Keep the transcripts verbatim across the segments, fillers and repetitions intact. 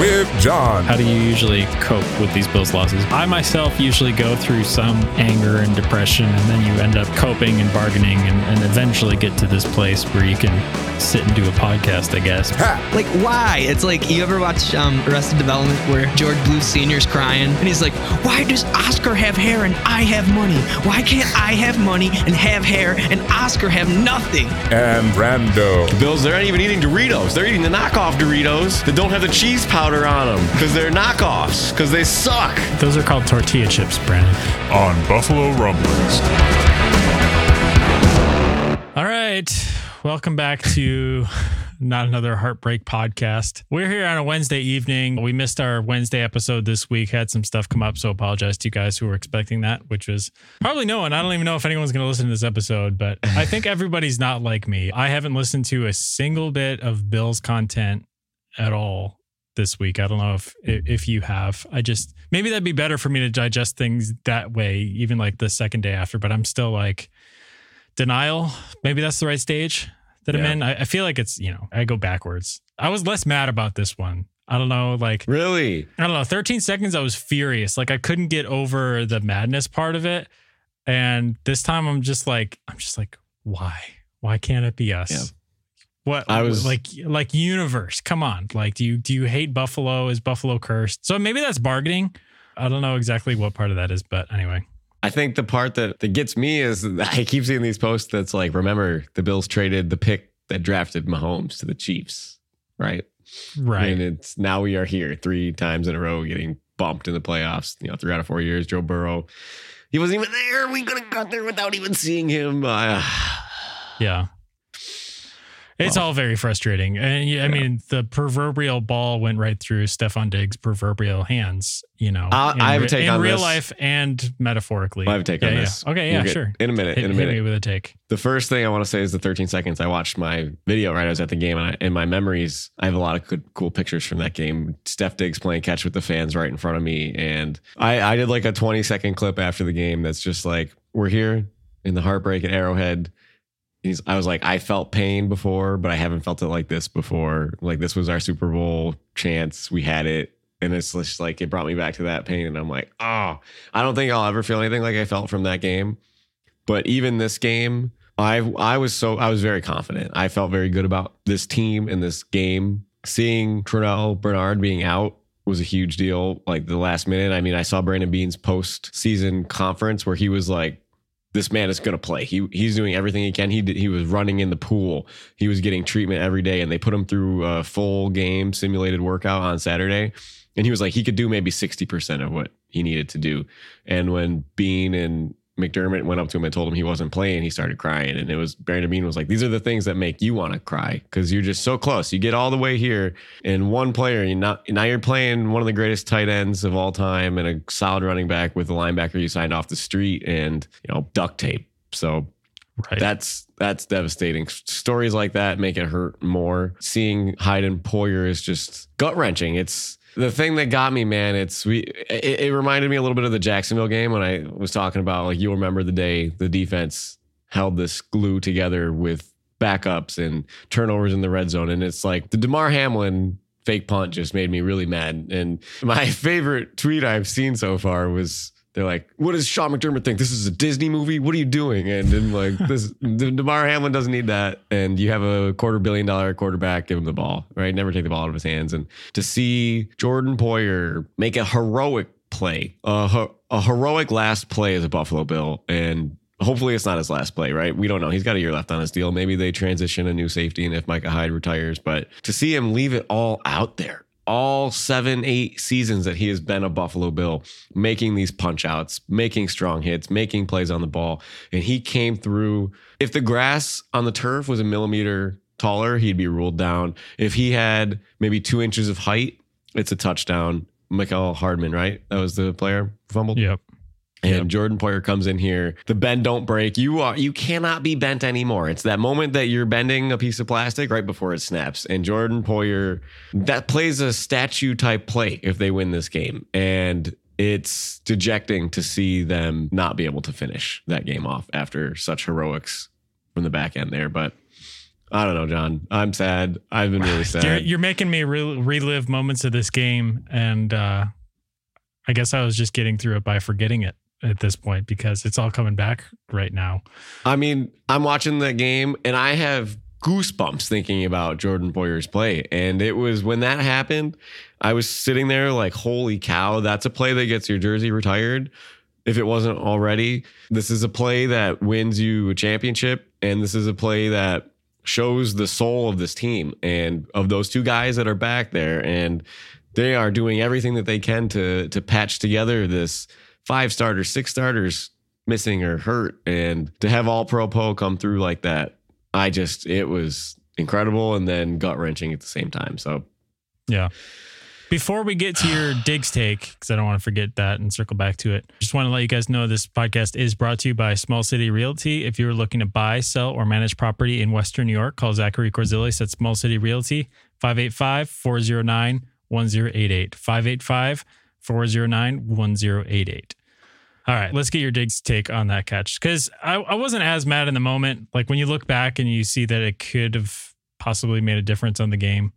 with John. How do you usually cope with these Bills losses? I myself usually go through some anger and depression, and then you end up coping and bargaining and, and eventually get to this place where you can sit and do a podcast, I guess. Ha! Like, why? It's like, you ever watch um, Arrested Development where George Bluth Senior's crying, and he's like, why does Oscar have hair and I have money? Why can't I have money and have hair and Oscar have nothing? And Brando. The Bills, they're not even eating Doritos. They're eating the knockoff Doritos that don't have the cheese powder on them because they're knockoffs, because they suck. Those are called tortilla chips, Brandon. On Buffalo Rumblings. All right. Welcome back to Not Another Heartbreak Podcast. We're here on a Wednesday evening. We missed our Wednesday episode this week. Had some stuff come up, so apologize to you guys who were expecting that, which was probably no one. I don't even know if anyone's going to listen to this episode, but I think everybody's not like me. I haven't listened to a single bit of Bill's content at all this week. I don't know if if you have. I just, maybe that'd be better for me to digest things that way, even like the second day after, but I'm still like denial. Maybe that's the right stage that yeah. I'm in. I, I feel like it's, you know, I go backwards. I was less mad about this one. I don't know. Like, really? I don't know. thirteen seconds. I was furious. Like, I couldn't get over the madness part of it. And this time I'm just like, I'm just like, why? Why can't it be us? Yeah. What I was like, like universe, come on. Like, do you, do you hate Buffalo? Is Buffalo cursed? So maybe that's bargaining. I don't know exactly what part of that is, but anyway. I think the part that, that gets me is I keep seeing these posts that's like, remember the Bills traded the pick that drafted Mahomes to the Chiefs, right? Right. And it's, now we are here three times in a row getting bumped in the playoffs, you know, three out of four years, Joe Burrow. He wasn't even there. We could have got there without even seeing him. Uh, yeah. It's well, all very frustrating. And yeah, I yeah. mean, the proverbial ball went right through Stephon Diggs' proverbial hands, you know, I'll, in, I have a take in on real this. life and metaphorically. I have a take yeah, on yeah. this. Okay. Yeah, sure. In a minute, hit, in a minute. Hit me with a take. The first thing I want to say is the thirteen seconds. I watched my video right. I was at the game, and I, in my memories, I have a lot of good, cool pictures from that game. Steph Diggs playing catch with the fans right in front of me. And I, I did like a twenty second clip after the game. That's just like, we're here in the heartbreak at Arrowhead. He's, I was like, I felt pain before, but I haven't felt it like this before. Like, this was our Super Bowl chance. We had it. And it's just like, it brought me back to that pain. And I'm like, oh, I don't think I'll ever feel anything like I felt from that game. But even this game, I I was so, I was very confident. I felt very good about this team and this game. Seeing Trinnell Bernard being out was a huge deal. Like, the last minute, I mean, I saw Brandon Bean's post-season conference where he was like, this man is going to play. He he's doing everything he can. He did, he was running in the pool. He was getting treatment every day, and they put him through a full game simulated workout on Saturday. And he was like, he could do maybe sixty percent of what he needed to do. And when Bean and McDermott went up to him and told him he wasn't playing, he started crying. And it was, Brandon Bean was like, these are the things that make you want to cry, because you're just so close. You get all the way here, and one player, you're not, now you're playing one of the greatest tight ends of all time and a solid running back with a linebacker you signed off the street and, you know, duct tape. So right. that's that's devastating. Stories like that make it hurt more. Seeing Hyde and Poyer is just gut wrenching. It's the thing that got me, man. It's we. It, it reminded me a little bit of the Jacksonville game when I was talking about, like, you'll remember the day the defense held this glue together with backups and turnovers in the red zone. And it's like the Damar Hamlin fake punt just made me really mad. And my favorite tweet I've seen so far was, they're like, what does Sean McDermott think? This is a Disney movie? What are you doing? And then like, this, Damar Hamlin doesn't need that. And you have a quarter billion dollar quarterback, give him the ball, right? Never take the ball out of his hands. And to see Jordan Poyer make a heroic play, a, a heroic last play as a Buffalo Bill, and hopefully it's not his last play, right? We don't know. He's got a year left on his deal. Maybe they transition a new safety and if Micah Hyde retires, but to see him leave it all out there, all seven, eight seasons that he has been a Buffalo Bill, making these punch outs, making strong hits, making plays on the ball. And he came through. If the grass on the turf was a millimeter taller, he'd be ruled down. If he had maybe two inches of height, it's a touchdown. Mecole Hardman, right? That was the player fumbled. Yep. And yep. Jordan Poyer comes in here. The bend don't break. You are you cannot be bent anymore. It's that moment that you're bending a piece of plastic right before it snaps. And Jordan Poyer, that plays a statue type play if they win this game. And it's dejecting to see them not be able to finish that game off after such heroics from the back end there. But I don't know, John. I'm sad. I've been really sad. You're, you're making me re- relive moments of this game. And uh, I guess I was just getting through it by forgetting it at this point, because it's all coming back right now. I mean, I'm watching the game and I have goosebumps thinking about Jordan Poyer's play. And it was when that happened, I was sitting there like, holy cow, that's a play that gets your jersey retired. If it wasn't already, this is a play that wins you a championship. And this is a play that shows the soul of this team and of those two guys that are back there. And they are doing everything that they can to, to patch together this five starters, six starters missing or hurt. And to have all pro po come through like that, I just, it was incredible and then gut wrenching at the same time. So, yeah. Before we get to your Diggs take, because I don't want to forget that and circle back to it, just want to let you guys know this podcast is brought to you by Small City Realty. If you're looking to buy, sell, or manage property in Western New York, call Zachary Korzelius at Small City Realty, five eight five, four oh nine, one oh eight eight, five eight five, four oh nine, one oh eight eight. All right, let's get your Diggs take on that catch, because I, I wasn't as mad in the moment. Like when you look back and you see that it could have possibly made a difference on the game.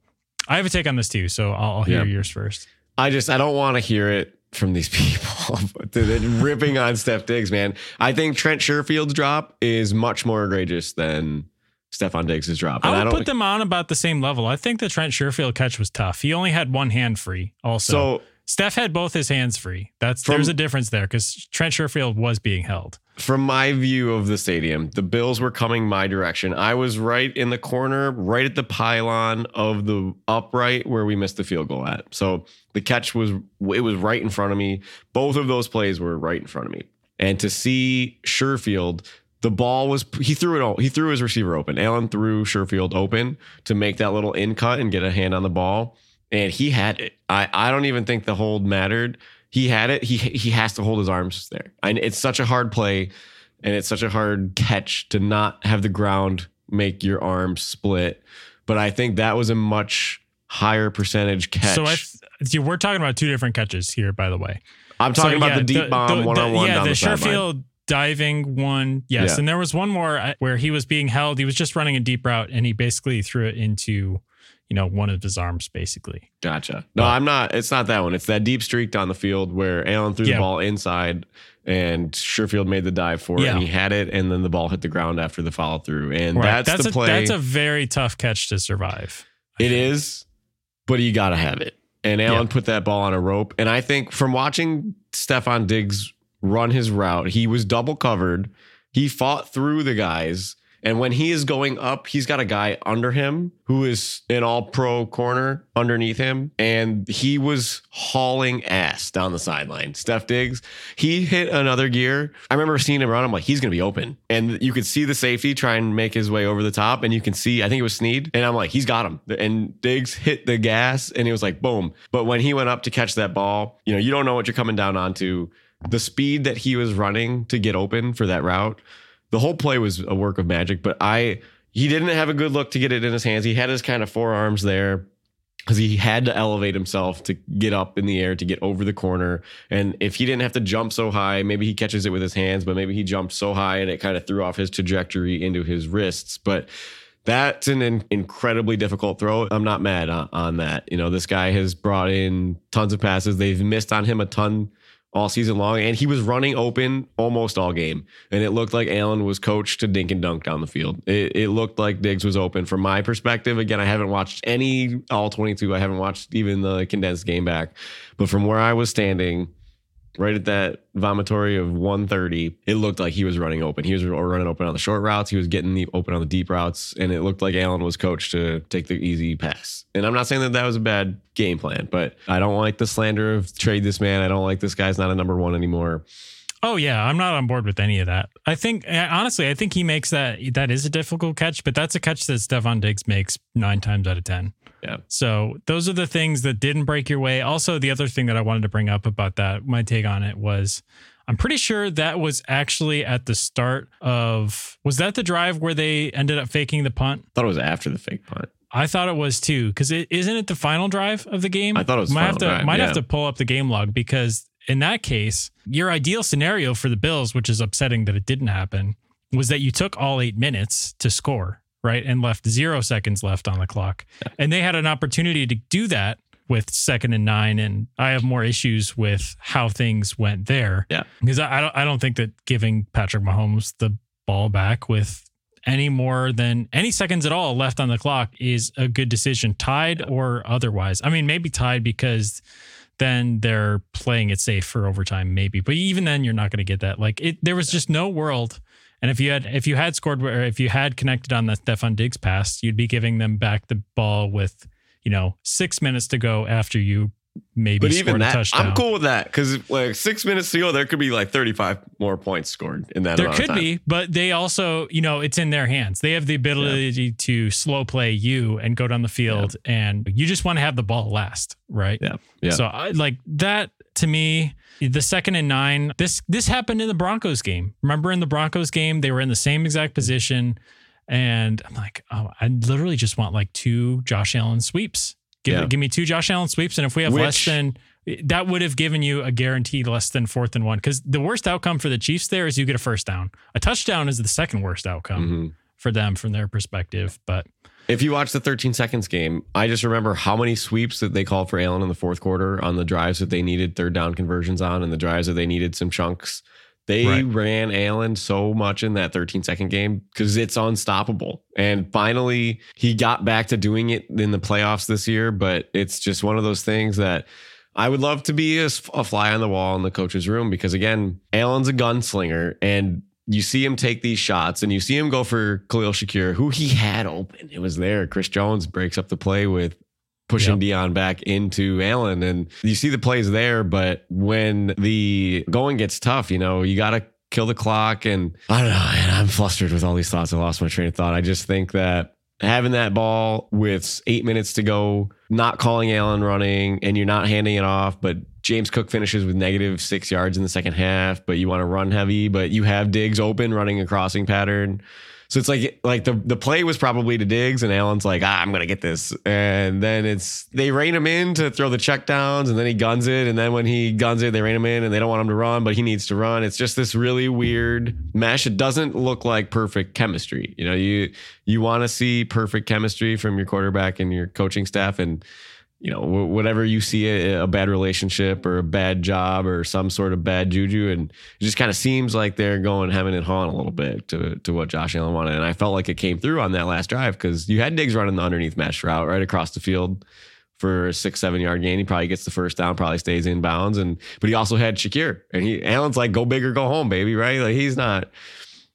I have a take on this too, so I'll, I'll hear yep. yours first. I just, I don't want to hear it from these people ripping on Steph Diggs, man. I think Trent Sherfield's drop is much more egregious than Stephon Diggs' drop. And I would I don't put them on about the same level. I think the Trent Sherfield catch was tough. He only had one hand free also. So, Steph had both his hands free. That's from, there's a difference there because Trent Sherfield was being held. From my view of the stadium, the Bills were coming my direction. I was right in the corner, right at the pylon of the upright where we missed the field goal at. So the catch was, it was right in front of me. Both of those plays were right in front of me. And to see Sherfield, the ball was, he threw it all. He threw his receiver open. Allen threw Sherfield open to make that little in cut and get a hand on the ball. And he had it. I, I don't even think the hold mattered. He had it. He he has to hold his arms there. And it's such a hard play, and it's such a hard catch to not have the ground make your arms split. But I think that was a much higher percentage catch. So I th- we're talking about two different catches here, by the way. I'm talking so, about yeah, the deep the, bomb the, one-on-one the, yeah, down the, the Sherfield diving one. Yes, yeah. And there was one more where he was being held. He was just running a deep route, and he basically threw it into... you know, one of his arms, basically. Gotcha. No, I'm not. It's not that one. It's that deep streak down the field where Allen threw yeah. the ball inside and Sherfield made the dive for it. Yeah. And he had it. And then the ball hit the ground after the follow through. And right. that's, that's the a, play. That's a very tough catch to survive. I it think. is, but you got to have it. And Allen yeah. put that ball on a rope. And I think from watching Stephon Diggs run his route, he was double covered. He fought through the guys. And when he is going up, he's got a guy under him who is an all-pro corner underneath him. And he was hauling ass down the sideline. Steph Diggs, he hit another gear. I remember seeing him run. I'm like, he's going to be open. And you could see the safety try and make his way over the top. And you can see, I think it was Sneed. And I'm like, he's got him. And Diggs hit the gas and it was like, boom. But when he went up to catch that ball, you know, you don't know what you're coming down onto. The speed that he was running to get open for that route, the whole play was a work of magic, but I he didn't have a good look to get it in his hands. He had his kind of forearms there because he had to elevate himself to get up in the air, to get over the corner. And if he didn't have to jump so high, maybe he catches it with his hands, but maybe he jumped so high and it kind of threw off his trajectory into his wrists. But That's an in- incredibly difficult throw. I'm not mad on, on that. You know, this guy has brought in tons of passes. They've missed on him a ton all season long, and he was running open almost all game. And it looked like Allen was coached to dink and dunk down the field. It, it looked like Diggs was open from my perspective. Again, I haven't watched any all twenty-two. I haven't watched even the condensed game back. But from where I was standing, right at that vomitory of one thirty, it looked like he was running open. He was running open on the short routes. He was getting the open on the deep routes. And it looked like Allen was coached to take the easy pass. And I'm not saying that that was a bad game plan, but I don't like the slander of trade this man. I don't like this guy's not a number one anymore. Oh, yeah. I'm not on board with any of that. I think, honestly, I think he makes that. That is a difficult catch, but that's a catch that Stephon Diggs makes nine times out of ten. Yeah. So those are the things that didn't break your way. Also, the other thing that I wanted to bring up about that, my take on it was, I'm pretty sure that was actually at the start of, was that the drive where they ended up faking the punt? I thought it was after the fake punt. I thought it was too, because it, isn't it the final drive of the game? I thought it was might final have to, drive. Might yeah. have to pull up the game log, because in that case, your ideal scenario for the Bills, which is upsetting that it didn't happen, was that you took all eight minutes to score, right? And left zero seconds left on the clock. And they had an opportunity to do that with second and nine. And I have more issues with how things went there. Yeah. Because I, I don't I don't think that giving Patrick Mahomes the ball back with any more than any seconds at all left on the clock is a good decision, tied yeah. or otherwise. I mean, maybe tied, because then they're playing it safe for overtime, maybe. But even then, you're not going to get that. Like it, there was just no world. And if you had if you had scored, or if you had connected on that Stephon Diggs pass, you'd be giving them back the ball with, you know, six minutes to go after you maybe but scored even that, a touchdown. I'm cool with that, because like six minutes to go, there could be like thirty-five more points scored in that. There could be, but they also, you know, it's in their hands. They have the ability yeah. to slow play you and go down the field, yeah. and you just want to have the ball last, right? Yeah. yeah. So I like that. To me, the second and nine, this this happened in the Broncos game. Remember in the Broncos game, they were in the same exact position. And I'm like, oh, I literally just want like two Josh Allen sweeps. Give, yeah. give me two Josh Allen sweeps. And if we have Which, less than, that would have given you a guaranteed less than fourth and one. Because the worst outcome for the Chiefs there is you get a first down. A touchdown is the second worst outcome mm-hmm. for them from their perspective. But if you watch the thirteen seconds game, I just remember how many sweeps that they called for Allen in the fourth quarter on the drives that they needed third down conversions on, and the drives that they needed some chunks. They right. ran Allen so much in that thirteen second game because it's unstoppable. And finally, he got back to doing it in the playoffs this year. But it's just one of those things that I would love to be a, a fly on the wall in the coach's room, because, again, Allen's a gunslinger, and you see him take these shots, and you see him go for Khalil Shakir, who he had open. It was there. Chris Jones breaks up the play with pushing yep. Dion back into Allen. And you see the plays there, but when the going gets tough, you know, you got to kill the clock. And I don't know, man, I'm flustered with all these thoughts. I lost my train of thought. I just think that having that ball with eight minutes to go, not calling Allen running, and you're not handing it off, but James Cook finishes with negative six yards in the second half, but you want to run heavy, but you have Diggs open running a crossing pattern. So it's like like the, the play was probably to Diggs, and Allen's like, ah, I'm going to get this. And then it's they rein him in to throw the check downs, and then he guns it. And then when he guns it, they rein him in, and they don't want him to run, but he needs to run. It's just this really weird mesh. It doesn't look like perfect chemistry. You know, you you want to see perfect chemistry from your quarterback and your coaching staff, and you know, whatever you see a, a bad relationship or a bad job or some sort of bad juju. And it just kind of seems like they're going hemming and hawing a little bit to, to what Josh Allen wanted. And I felt like it came through on that last drive, because you had Diggs running the underneath mesh route right across the field for a six, seven yard gain. He probably gets the first down, probably stays in bounds. And, but he also had Shakir, and he, Allen's like, go big or go home, baby. Right. Like he's not,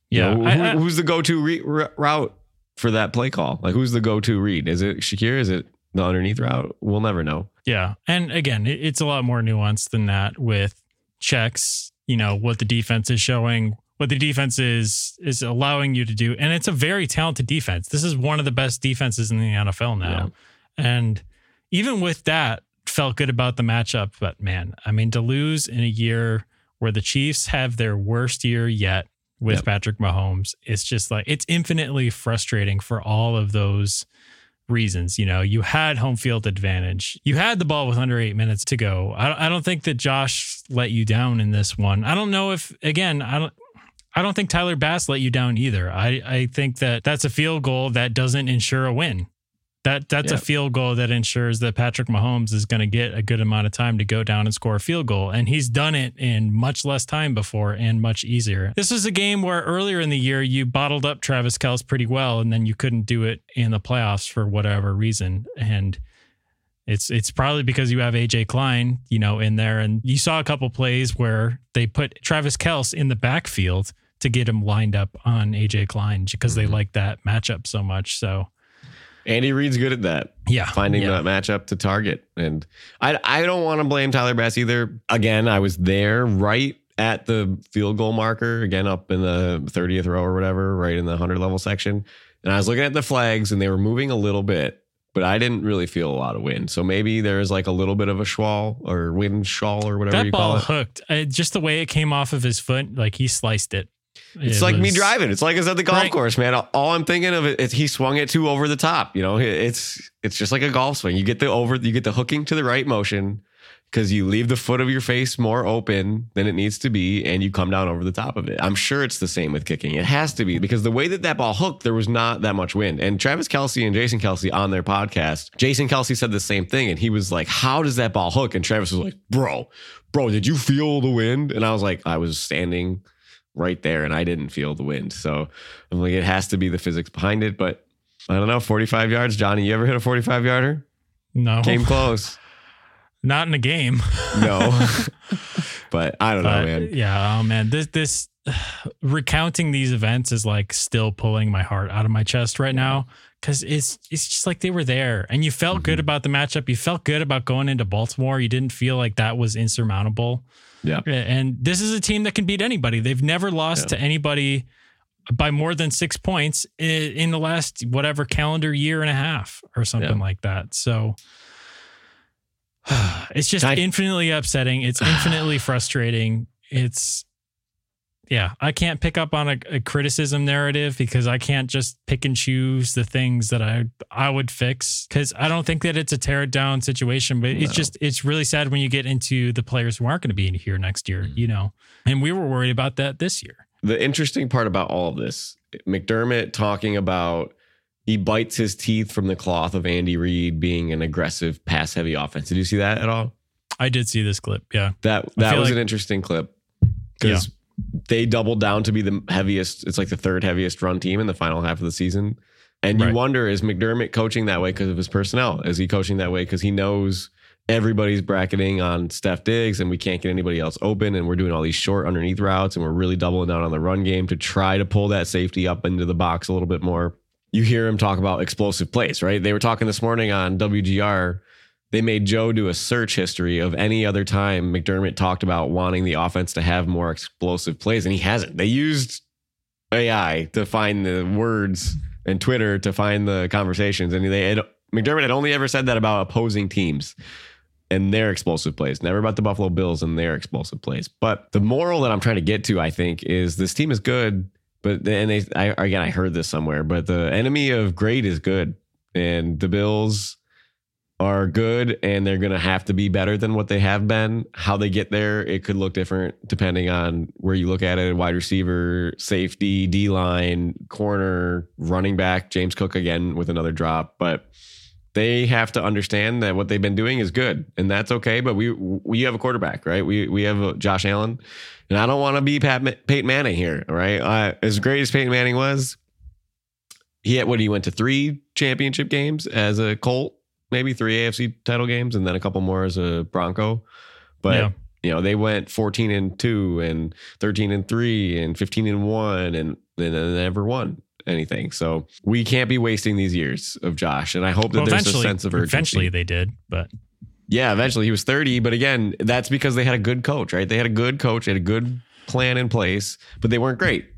yeah. you know, I, who, I, who's the go-to re- r- route for that play call? Like who's the go-to read? Is it Shakir? Is it the underneath route? We'll never know. Yeah. And again, it's a lot more nuanced than that with checks, you know, what the defense is showing, what the defense is, is allowing you to do. And it's a very talented defense. This is one of the best defenses in the N F L now. Yeah. And even with that, felt good about the matchup. But man, I mean, to lose in a year where the Chiefs have their worst year yet with yep. Patrick Mahomes, it's just like, it's infinitely frustrating for all of those reasons. You know, you had home field advantage. You had the ball with under eight minutes to go. I, I don't think that Josh let you down in this one. I don't know if, again, I don't, I don't think Tyler Bass let you down either. I, I think that that's a field goal that doesn't ensure a win. That That's yep. a field goal that ensures that Patrick Mahomes is going to get a good amount of time to go down and score a field goal. And he's done it in much less time before and much easier. This is a game where earlier in the year, you bottled up Travis Kelce pretty well, and then you couldn't do it in the playoffs for whatever reason. And it's it's probably because you have A J Klein, you know, in there. And you saw a couple plays where they put Travis Kelce in the backfield to get him lined up on A J Klein because mm-hmm. they like that matchup so much. So Andy Reid's good at that. Yeah. Finding yeah. that matchup to target. And I I don't want to blame Tyler Bass either. Again, I was there right at the field goal marker, again, up in the thirtieth row or whatever, right in the one hundred level section. And I was looking at the flags and they were moving a little bit, but I didn't really feel a lot of wind. So maybe there's like a little bit of a schwall or wind shawl or whatever that you call it. That ball hooked. Uh, just the way it came off of his foot, like he sliced it. It's it like was, me driving. It's like it's at the golf right. course, man. All I'm thinking of is he swung it too over the top. You know, it's it's just like a golf swing. You get the over, you get the hooking to the right motion because you leave the foot of your face more open than it needs to be, and you come down over the top of it. I'm sure it's the same with kicking. It has to be because the way that that ball hooked, there was not that much wind. And Travis Kelce and Jason Kelsey on their podcast, Jason Kelsey said the same thing, and he was like, "How does that ball hook?" And Travis was like, "Bro, bro, did you feel the wind?" And I was like, "I was standing right there and I didn't feel the wind." So I'm like, it has to be the physics behind it. But I don't know, forty-five yards. Johnny, you ever hit a forty-five yarder? No. Came close. Not in a game. No. But I don't but, know, man. Yeah. Oh man. This, this recounting these events is like still pulling my heart out of my chest right now. Cause it's, it's just like they were there and you felt mm-hmm. good about the matchup. You felt good about going into Baltimore. You didn't feel like that was insurmountable. Yeah. And this is a team that can beat anybody. They've never lost yeah. to anybody by more than six points in the last whatever calendar year and a half or something yeah. like that. So it's just I, infinitely upsetting. It's infinitely frustrating. It's yeah, I can't pick up on a, a criticism narrative because I can't just pick and choose the things that I I would fix because I don't think that it's a tear it down situation. But no. it's just it's really sad when you get into the players who aren't going to be in here next year, mm-hmm. you know, and we were worried about that this year. The interesting part about all of this, McDermott talking about he bites his teeth from the cloth of Andy Reid being an aggressive pass heavy offense. Did you see that at all? I did see this clip. Yeah, that that was like an interesting clip because yeah. they doubled down to be the heaviest. It's like the third heaviest run team in the final half of the season. And right. you wonder, is McDermott coaching that way because of his personnel? Is he coaching that way because he knows everybody's bracketing on Steph Diggs and we can't get anybody else open and we're doing all these short underneath routes and we're really doubling down on the run game to try to pull that safety up into the box a little bit more? You hear him talk about explosive plays, right? They were talking this morning on W G R. They made Joe do a search history of any other time McDermott talked about wanting the offense to have more explosive plays, and he hasn't. They used A I to find the words and Twitter to find the conversations, and they had, McDermott had only ever said that about opposing teams and their explosive plays, never about the Buffalo Bills and their explosive plays. But the moral that I'm trying to get to, I think, is this team is good, but and they, I, again, I heard this somewhere, but the enemy of great is good, and the Bills are good and they're going to have to be better than what they have been. How they get there, it could look different depending on where you look at it. Wide receiver, safety, D-line, corner, running back, James Cook again with another drop. But they have to understand that what they've been doing is good and that's okay. But we we have a quarterback, right? We we have a Josh Allen, and I don't want to be Pat, Peyton Manning here, right? Uh, as great as Peyton Manning was, he had, what, he went to three championship games as a Colt? Maybe three A F C title games and then a couple more as a Bronco. But, yeah. you know, they went fourteen and two and thirteen and three and fifteen and one and then never won anything. So we can't be wasting these years of Josh. And I hope that well, there's a sense of urgency. Eventually they did, but yeah, eventually he was thirty. But again, that's because they had a good coach, right? They had a good coach, had a good plan in place, but they weren't great.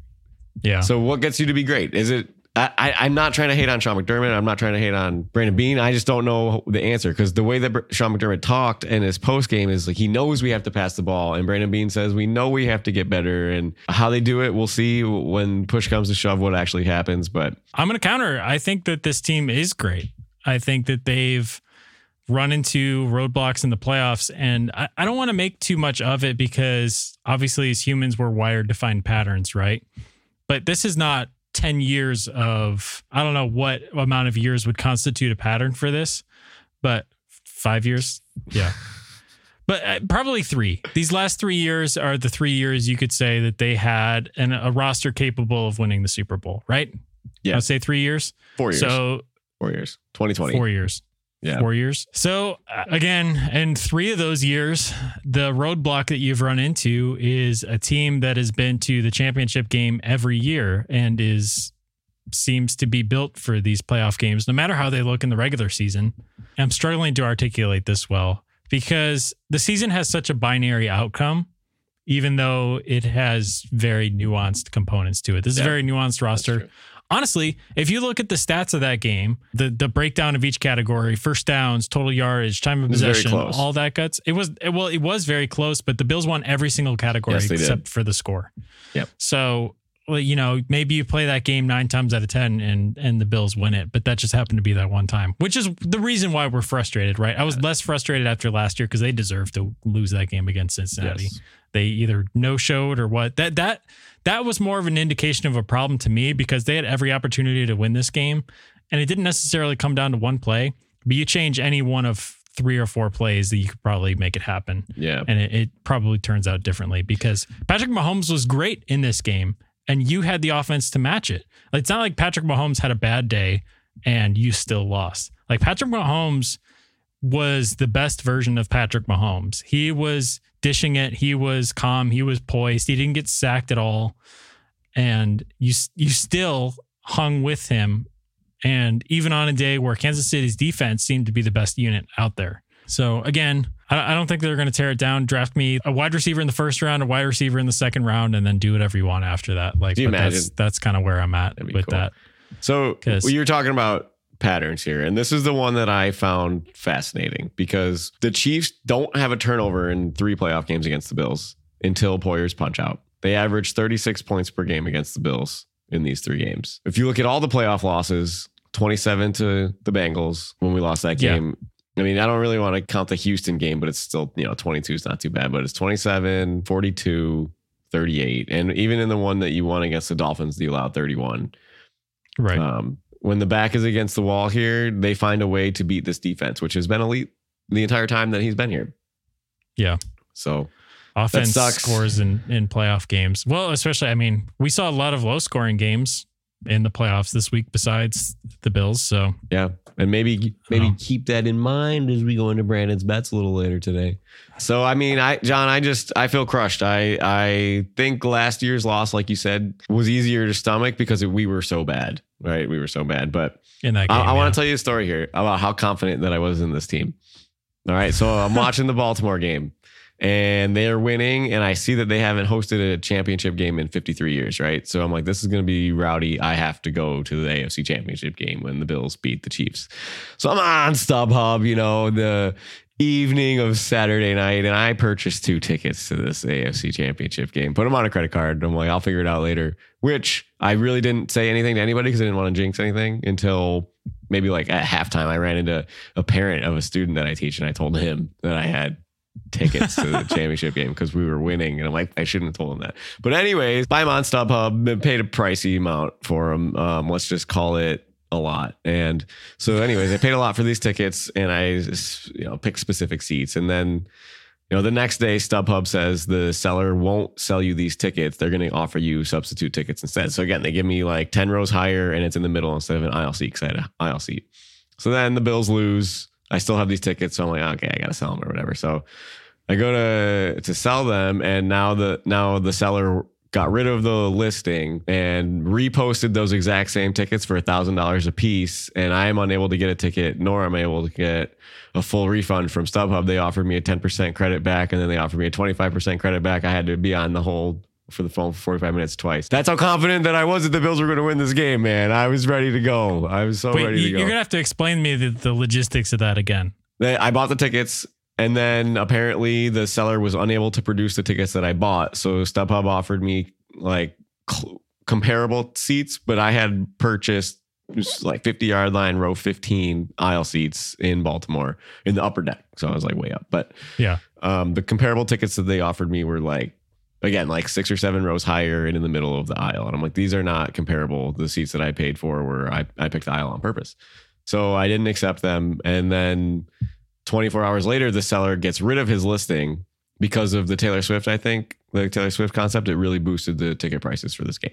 Yeah. So what gets you to be great? Is it, I, I'm not trying to hate on Sean McDermott. I'm not trying to hate on Brandon Bean. I just don't know the answer because the way that Sean McDermott talked in his post game is like he knows we have to pass the ball, and Brandon Bean says we know we have to get better. And how they do it, we'll see when push comes to shove what actually happens. But I'm going to counter. I think that this team is great. I think that they've run into roadblocks in the playoffs. And I, I don't want to make too much of it because obviously as humans, we're wired to find patterns, right? But this is not ten years of, I don't know what amount of years would constitute a pattern for this, but five years. Yeah. But probably three. These last three years are the three years you could say that they had an, a roster capable of winning the Super Bowl, right? Yeah. I would say three years. Four years. So four years. twenty twenty. Four years. Yeah. Four years. So again, in three of those years, the roadblock that you've run into is a team that has been to the championship game every year and is seems to be built for these playoff games, no matter how they look in the regular season. I'm struggling to articulate this well, because the season has such a binary outcome, even though it has very nuanced components to it. This yeah, is a very nuanced roster. Honestly, if you look at the stats of that game, the the breakdown of each category, first downs, total yardage, time of possession, all that guts, it was, it, well, it was very close, but the Bills won every single category yes, except did. for the score. Yep. So, well, you know, maybe you play that game nine times out of ten and and the Bills win it, but that just happened to be that one time, which is the reason why we're frustrated, right? I was less frustrated after last year because they deserved to lose that game against Cincinnati. Yes. They either no-showed or what. That that that was more of an indication of a problem to me because they had every opportunity to win this game, and it didn't necessarily come down to one play, but you change any one of three or four plays that you could probably make it happen. Yeah. And it, it probably turns out differently because Patrick Mahomes was great in this game, and you had the offense to match it. Like, it's not like Patrick Mahomes had a bad day and you still lost. Like, Patrick Mahomes was the best version of Patrick Mahomes. He was dishing it. He was calm. He was poised. He didn't get sacked at all. And you, you still hung with him. And even on a day where Kansas City's defense seemed to be the best unit out there. So again, I don't think they're going to tear it down. Draft me a wide receiver in the first round, a wide receiver in the second round, and then do whatever you want after that. Like, but that's, that's kind of where I'm at with cool. that. So you're talking about patterns here, and this is the one that I found fascinating because the Chiefs don't have a turnover in three playoff games against the Bills until Poyer's punch out. They averaged thirty-six points per game against the Bills in these three games. If you look at all the playoff losses, twenty-seven to the Bengals when we lost that game. Yeah. I mean, I don't really want to count the Houston game, but it's still, you know, twenty-two is not too bad, but it's twenty-seven, forty-two, thirty-eight. And even in the one that you won against the Dolphins, you allowed thirty-one. Right. Um, when the back is against the wall here, they find a way to beat this defense, which has been elite the entire time that he's been here. Yeah. So offense scores in, in playoff games. Well, especially, I mean, we saw a lot of low scoring games in the playoffs this week besides the Bills. So yeah. And maybe maybe oh. keep that in mind as we go into Brandon's bets a little later today. So, I mean, I John, I just, I feel crushed. I I think last year's loss, like you said, was easier to stomach because we were so bad, right? We were so bad. But in that game, I, I yeah. want to tell you a story here about how confident that I was in this team. All right, so I'm watching the Baltimore game, and they're winning, and I see that they haven't hosted a championship game in fifty-three years, right? So I'm like, this is going to be rowdy. I have to go to the A F C championship game when the Bills beat the Chiefs. So I'm on StubHub, you know, the evening of Saturday night, and I purchased two tickets to this A F C championship game. Put them on a credit card. I'm like, I'll figure it out later, which I really didn't say anything to anybody because I didn't want to jinx anything until maybe like at halftime. I ran into a parent of a student that I teach, and I told him that I had tickets to the championship game because we were winning, and I'm like, I shouldn't have told him that. But anyways, buy them on StubHub, paid a pricey amount for them. Um, let's just call it a lot. And so anyways, I paid a lot for these tickets, and I just, you know, picked specific seats. And then, you know, the next day StubHub says the seller won't sell you these tickets. They're going to offer you substitute tickets instead. So again, they give me like ten rows higher, and it's in the middle instead of an aisle seat because I had an aisle seat. So then the Bills lose. I still have these tickets, so I'm like, okay, I gotta sell them or whatever. So I go to to sell them, and now the now the seller got rid of the listing and reposted those exact same tickets for a thousand dollars a piece, and I am unable to get a ticket, nor am I able to get a full refund from StubHub. They offered me a ten percent credit back, and then they offered me a twenty-five percent credit back. I had to be on the hold for the phone for forty-five minutes twice. That's how confident that I was that the Bills were going to win this game, man. I was ready to go. I was so Wait, ready to go. You're going to have to explain to me the, the logistics of that again. I bought the tickets, and then apparently the seller was unable to produce the tickets that I bought. So StubHub offered me like cl- comparable seats, but I had purchased just like fifty yard line, row fifteen aisle seats in Baltimore in the upper deck. So I was like way up, but yeah, um, the comparable tickets that they offered me were like, again, like six or seven rows higher and in the middle of the aisle. And I'm like, these are not comparable. The seats that I paid for were, I, I picked the aisle on purpose. So I didn't accept them. And then twenty-four hours later, the seller gets rid of his listing because of the Taylor Swift, I think the Taylor Swift concept, it really boosted the ticket prices for this game.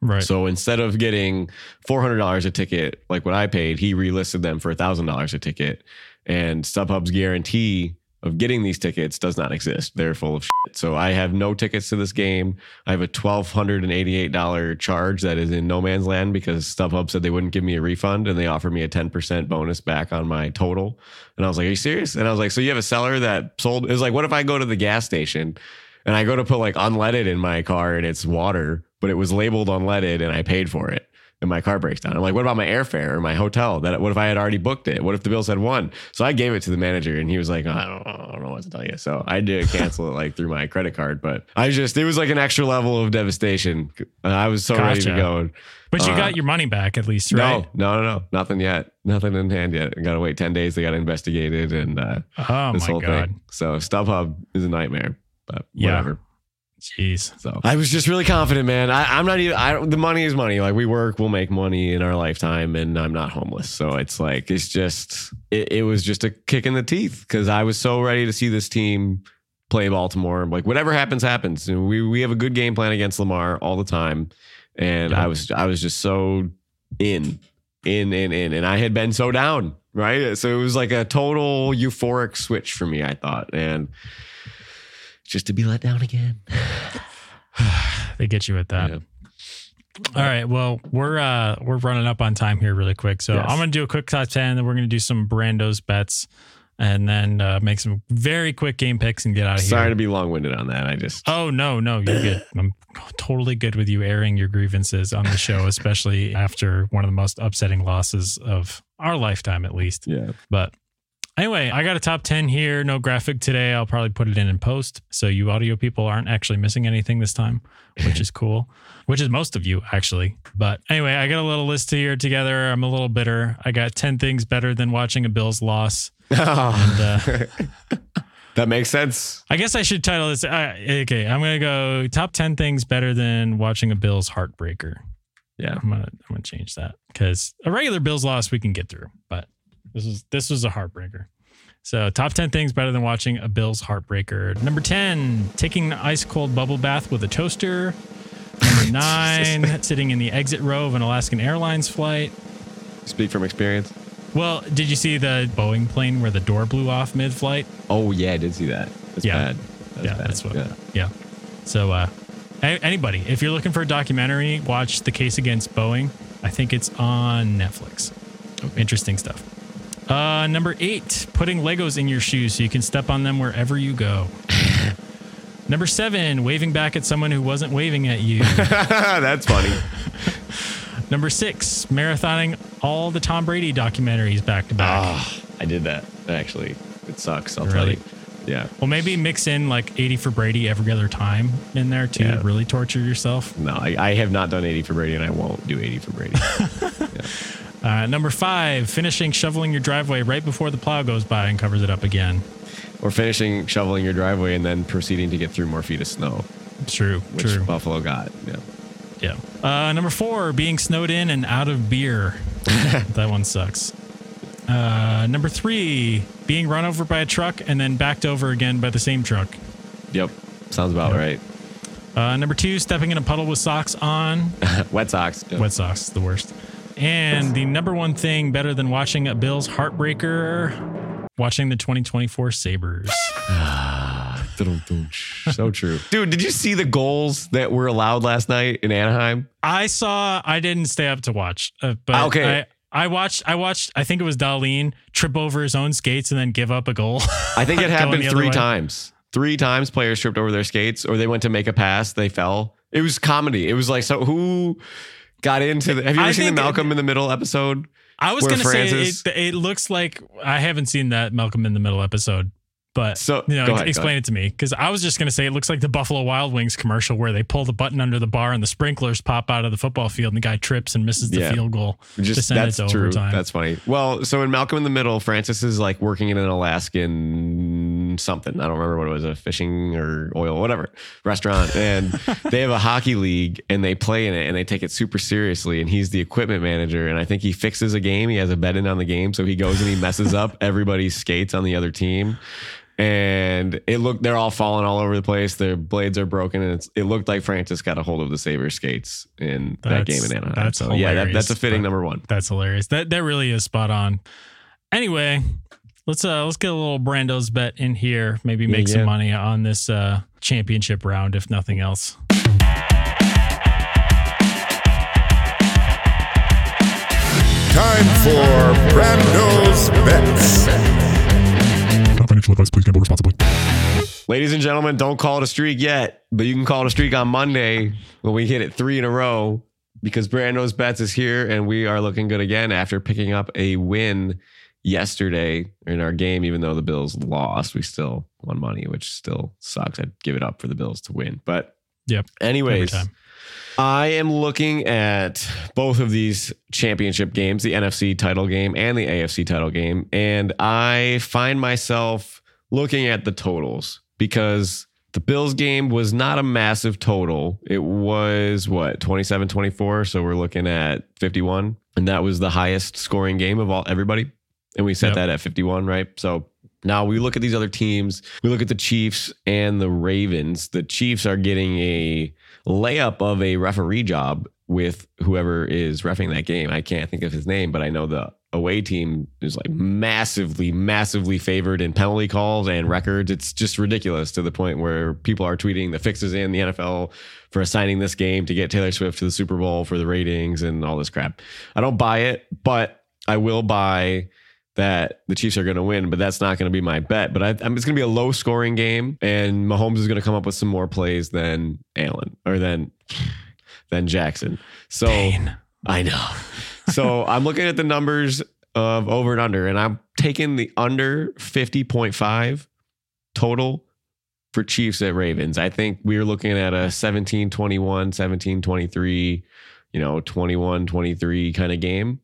Right. So instead of getting four hundred dollars a ticket, like what I paid, he relisted them for one thousand dollars a ticket. And StubHub's guarantee of getting these tickets does not exist. They're full of shit. So I have no tickets to this game. I have a one thousand two hundred eighty-eight dollars charge that is in no man's land because StubHub said they wouldn't give me a refund and they offered me a ten percent bonus back on my total. And I was like, are you serious? And I was like, so you have a seller that sold. It was like, what if I go to the gas station and I go to put like unleaded in my car and it's water, but it was labeled unleaded and I paid for it and my car breaks down. I'm like, what about my airfare or my hotel? That what if I had already booked it? What if the bill said one? So I gave it to the manager and he was like, oh, I, don't, I don't know what to tell you. So I did cancel it like through my credit card, but I just, it was like an extra level of devastation. I was so gotcha. ready to go. But you uh, got your money back at least, right? No, no, no, no. Nothing yet. Nothing in hand yet. I got to wait ten days. They got investigated and uh, oh, this my whole God. thing. So StubHub is a nightmare, but yeah. whatever. Jeez. So I was just really confident, man. I, I'm not even, I, the money is money. Like we work, we'll make money in our lifetime and I'm not homeless. So it's like, it's just, it, it was just a kick in the teeth. Cause I was so ready to see this team play Baltimore. Like whatever happens, happens. And we, we have a good game plan against Lamar all the time. And yeah. I was, I was just so in, in, in, in, and I had been so down. Right. So it was like a total euphoric switch for me, I thought. And just to be let down again. They get you at that. Yeah. All right. Well, we're uh, we're running up on time here really quick. So yes. I'm going to do a quick top ten. Then we're going to do some Brando's bets and then uh, make some very quick game picks and get out of here. Sorry to be long winded on that. I just. Oh, no, no. You're good. I'm totally good with you airing your grievances on the show, especially after one of the most upsetting losses of our lifetime, at least. Yeah. But. Anyway, I got a top ten here. No graphic today. I'll probably put it in in post. So you audio people aren't actually missing anything this time, which is cool, which is most of you actually. But anyway, I got a little list here together. I'm a little bitter. I got ten things better than watching a Bills loss. Oh. And, uh, that makes sense. I guess I should title this. Uh, okay, I'm going to go top ten things better than watching a Bills heartbreaker. Yeah, I'm going to I'm gonna change that because a regular Bills loss we can get through, but. This was this was a heartbreaker. So top ten things better than watching a Bills heartbreaker. Number ten, taking an ice cold bubble bath with a toaster. Number nine, sitting in the exit row of an Alaskan Airlines flight. Speak from experience. Well, did you see the Boeing plane where the door blew off mid-flight? Oh yeah, I did see that. That's yeah. bad. That yeah, bad. that's what. Yeah. yeah. So uh, anybody, if you're looking for a documentary, watch The Case Against Boeing. I think it's on Netflix. Okay. Interesting stuff. Uh, number eight, putting Legos in your shoes so you can step on them wherever you go. Number seven, waving back at someone who wasn't waving at you. That's funny. Number six, marathoning all the Tom Brady documentaries back to back. Ah, I did that. Actually, it sucks. I'll really? tell you. Yeah. Well, maybe mix in like eighty for Brady every other time in there to yeah. really torture yourself. No, I, I have not done eighty for Brady and I won't do eighty for Brady. yeah. Uh, number five, finishing shoveling your driveway right before the plow goes by and covers it up again. Or finishing shoveling your driveway and then proceeding to get through more feet of snow. True, which true. Buffalo got, yeah. Yeah. Uh, number four, being snowed in and out of beer. That one sucks. Uh, number three, being run over by a truck and then backed over again by the same truck. Yep, sounds about yep. right. Uh, number two, stepping in a puddle with socks on. Wet socks. Yep. Wet socks, the worst. And the number one thing better than watching a Bills heartbreaker, watching the twenty twenty-four Sabres. So true. Dude, did you see the goals that were allowed last night in Anaheim? I saw, I didn't stay up to watch, uh, but okay. I, I watched, I watched, I think it was Darlene trip over his own skates and then give up a goal. I think it happened three times. Three times players tripped over their skates or they went to make a pass. They fell. It was comedy. It was like, so who... Got into the. Have you ever I seen the Malcolm it, in the Middle episode? I was going to say it, it looks like I haven't seen that Malcolm in the Middle episode, But so, you know, ex- ahead, explain it to me, because I was just going to say it looks like the Buffalo Wild Wings commercial where they pull the button under the bar and the sprinklers pop out of the football field and the guy trips and misses the yeah. field goal. Just, to send that's it to true. Overtime. That's funny. Well, so in Malcolm in the Middle, Francis is like working in an Alaskan something. I don't remember what it was, a fishing or oil, whatever restaurant. And they have a hockey league and they play in it and they take it super seriously. And he's the equipment manager. And I think he fixes a game. He has a bet in on the game. So he goes and he messes up everybody's skates on the other team. And it looked, they're all falling all over the place. Their blades are broken. And it's, it looked like Francis got a hold of the Saber skates in that's, that game in Anaheim. That's so, hilarious. Yeah, that, that's a fitting that, number one. That's hilarious. That that really is spot on. Anyway, let's uh, let's get a little Brando's bet in here. Maybe make yeah, some yeah. money on this uh, championship round, if nothing else. Time for Brando's Bets. Financial advice, please gamble responsibly. Ladies and gentlemen, don't call it a streak yet, but you can call it a streak on Monday when we hit it three in a row, because Brando's Bets is here and we are looking good again after picking up a win yesterday in our game. Even though the Bills lost, we still won money, which still sucks. I'd give it up for the Bills to win. But yep. anyways, I am looking at both of these championship games, the N F C title game and the A F C title game. And I find myself looking at the totals because the Bills game was not a massive total. It was what, twenty-seven twenty-four. So we're looking at fifty-one, and that was the highest scoring game of all everybody. And we set yep. that at fifty-one, right? So now we look at these other teams. We look at the Chiefs and the Ravens. The Chiefs are getting a layup of a referee job with whoever is reffing that game. I can't think of his name, but I know the away team is like massively, massively favored in penalty calls and records. It's just ridiculous, to the point where people are tweeting the fixes in the N F L for assigning this game to get Taylor Swift to the Super Bowl for the ratings and all this crap. I don't buy it, but I will buy that the Chiefs are going to win, but that's not going to be my bet. But I, I'm, it's going to be a low scoring game, and Mahomes is going to come up with some more plays than Allen or than, than Jackson. So Pain. I know. So I'm looking at the numbers of over and under, and I'm taking the under fifty point five total for Chiefs at Ravens. I think we're looking at a seventeen twenty-one, seventeen twenty-three, you know, twenty-one twenty-three kind of game.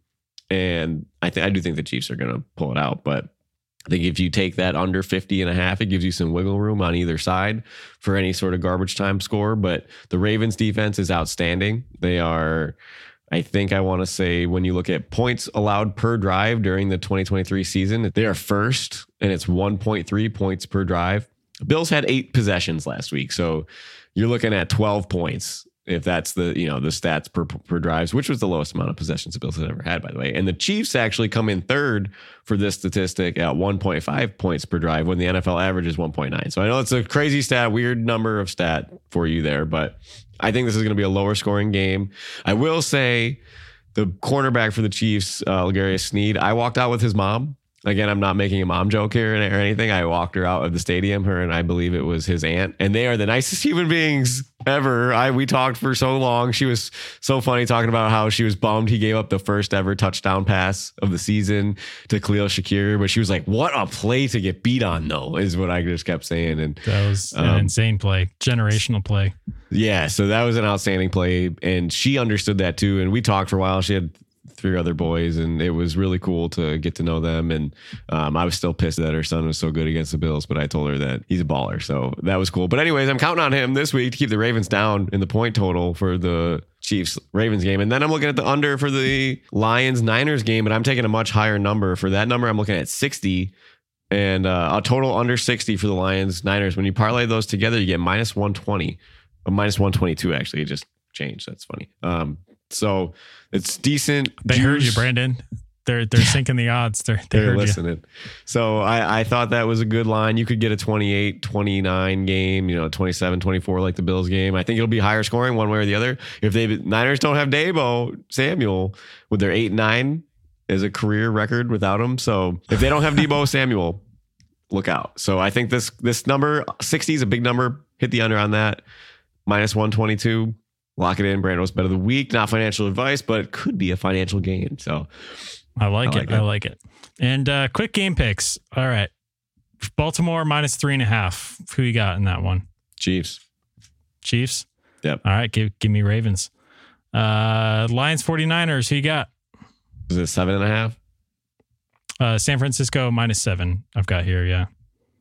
And I think I do think the Chiefs are going to pull it out, but I think if you take that under fifty and a half, it gives you some wiggle room on either side for any sort of garbage time score. But the Ravens defense is outstanding. They are, I think I want to say, when you look at points allowed per drive during the twenty twenty-three season, they are first, and it's one point three points per drive. Bills had eight possessions last week, so you're looking at twelve points. If that's the, you know, the stats per, per drives, which was the lowest amount of possessions the Bills had ever had, by the way. And the Chiefs actually come in third for this statistic at one point five points per drive when the N F L average is one point nine. So I know it's a crazy stat, weird number of stat for you there, but I think this is going to be a lower scoring game. I will say the cornerback for the Chiefs, uh, L'Jarius Sneed, I walked out with his mom. Again, I'm not making a mom joke here or anything. I walked her out of the stadium, her and I believe it was his aunt. And they are the nicest human beings ever. I we talked for so long. She was so funny talking about how she was bummed he gave up the first ever touchdown pass of the season to Khalil Shakir. But she was like, what a play to get beat on, though, is what I just kept saying. And that was an um, insane play, generational play. Yeah, so that was an outstanding play. And she understood that, too. And we talked for a while. She had three other boys, and it was really cool to get to know them. And um, I was still pissed that her son was so good against the Bills, but I told her that he's a baller, so that was cool. But anyways, I'm counting on him this week to keep the Ravens down in the point total for the Chiefs Ravens game. And then I'm looking at the under for the Lions Niners game, and I'm taking a much higher number for that number. I'm looking at sixty, and uh, a total under sixty for the Lions Niners. When you parlay those together, you get minus one twenty, or minus one twenty-two actually. It just changed. That's funny. Um, So it's decent. They juice. Heard you, Brandon. They're they're sinking the odds. They're, they they're listening. You. So I, I thought that was a good line. You could get a twenty-eight twenty-nine game, you know, twenty-seven twenty-four like the Bills game. I think it'll be higher scoring one way or the other. If they Niners don't have Deebo Samuel with their eight nine as a career record without him. So if they don't have Deebo Samuel, look out. So I think this this number, sixty is a big number. Hit the under on that. Minus one twenty-two. Lock it in. Brando's bet of the week. Not financial advice, but it could be a financial gain. So I like, I like it. it. I like it. And uh, quick game picks. All right. Baltimore minus three and a half. Who you got in that one? Chiefs. Chiefs? Yep. All right. Give, give me Ravens. Uh, Lions 49ers. Who you got? Is it seven and a half? Uh, San Francisco minus seven. I've got here. Yeah.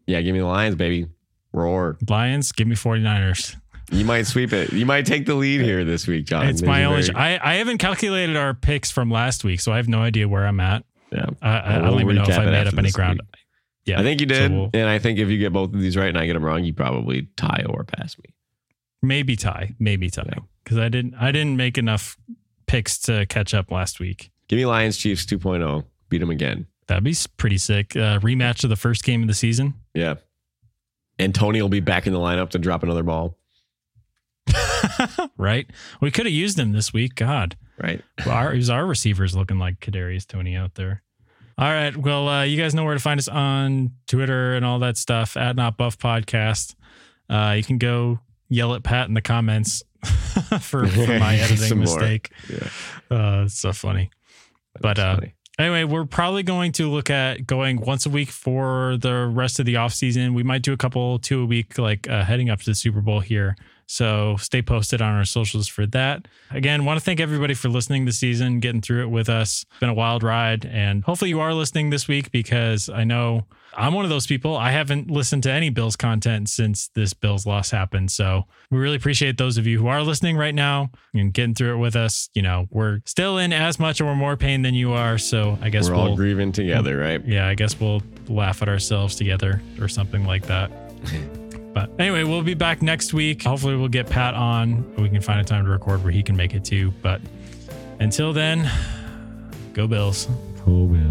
Yeah. Give me the Lions, baby. Roar. Lions. Give me 49ers. You might sweep it. You might take the lead here this week, John. It's Maybe my only. Sh- I, I haven't calculated our picks from last week, so I have no idea where I'm at. Yeah. I, I, I don't even know if I made up any ground. Week. Yeah. I think you did. So we'll, and I think if you get both of these right and I get them wrong, you probably tie or pass me. Maybe tie. Maybe tie. Because yeah. I didn't I didn't make enough picks to catch up last week. Give me Lions Chiefs two point oh. Beat them again. That'd be pretty sick. Uh, rematch of the first game of the season. Yeah. And Tony will be back in the lineup to drop another ball. Right. We could have used him this week. God. Right. Well, our, it was our receivers looking like Kadarius Toney out there. All right. Well, uh, you guys know where to find us on Twitter and all that stuff at Not Buff Podcast. Uh, you can go yell at Pat in the comments for, for my editing mistake. Yeah. Uh, it's so funny. That's but uh, funny. Anyway, we're probably going to look at going once a week for the rest of the off season. We might do a couple, two a week, like uh, heading up to the Super Bowl here. So stay posted on our socials for that. Again, want to thank everybody for listening this season, getting through it with us. It's been a wild ride, and hopefully you are listening this week, because I know I'm one of those people. I haven't listened to any Bills content since this Bills loss happened. So we really appreciate those of you who are listening right now and getting through it with us. You know, we're still in as much or more pain than you are. So I guess we're all we'll, grieving together, right? Yeah, I guess we'll laugh at ourselves together or something like that. But anyway, we'll be back next week. Hopefully we'll get Pat on. We can find a time to record where he can make it too. But until then, go Bills. Go Bills.